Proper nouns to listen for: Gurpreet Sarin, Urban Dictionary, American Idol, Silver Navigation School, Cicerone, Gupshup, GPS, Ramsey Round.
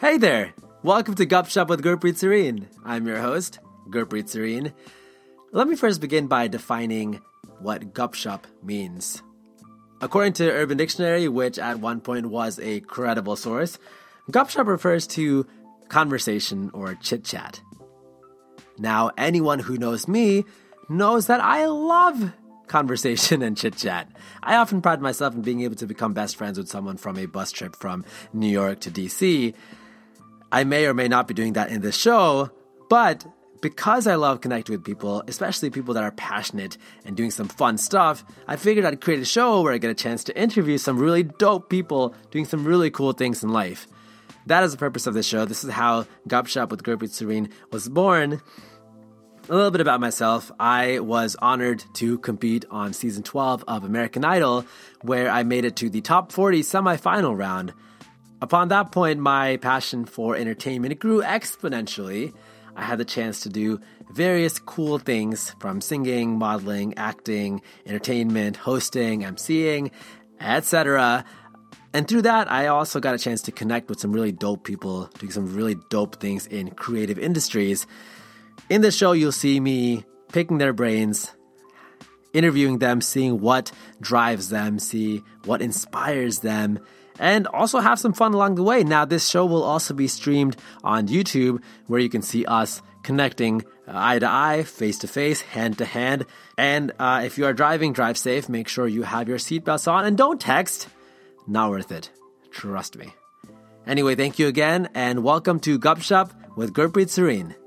Hey there! Welcome to Gupshup with Gurpreet Sarin. I'm your host, Gurpreet Sarin. Let me first begin by defining what Gupshup means. According to Urban Dictionary, which at one point was a credible source, Gupshup refers to conversation or chit-chat. Now, anyone who knows me knows that I love conversation and chit-chat. I often pride myself in being able to become best friends with someone from a bus trip from New York to DC. I may or may not be doing that in this show, but because I love connecting with people, especially people that are passionate and doing some fun stuff, I figured I'd create a show where I get a chance to interview some really dope people doing some really cool things in life. That is the purpose of this show. This is how Gupshup with Gurpreet Sarin was born. A little bit about myself. I was honored to compete on Season 12 of American Idol, where I made it to the Top 40 semifinal round. Upon that point, my passion for entertainment grew exponentially. I had the chance to do various cool things from singing, modeling, acting, entertainment, hosting, emceeing, etc. And through that, I also got a chance to connect with some really dope people, doing some really dope things in creative industries. In this show, you'll see me picking their brains, interviewing them, seeing what drives them, see what inspires them, and also have some fun along the way. Now, this show will also be streamed on YouTube, where you can see us connecting eye to eye, face to face, hand to hand. And if you are driving, drive safe. Make sure you have your seatbelts on and don't text. Not worth it. Trust me. Anyway, thank you again, and welcome to Gupshup with Gurpreet Sarin.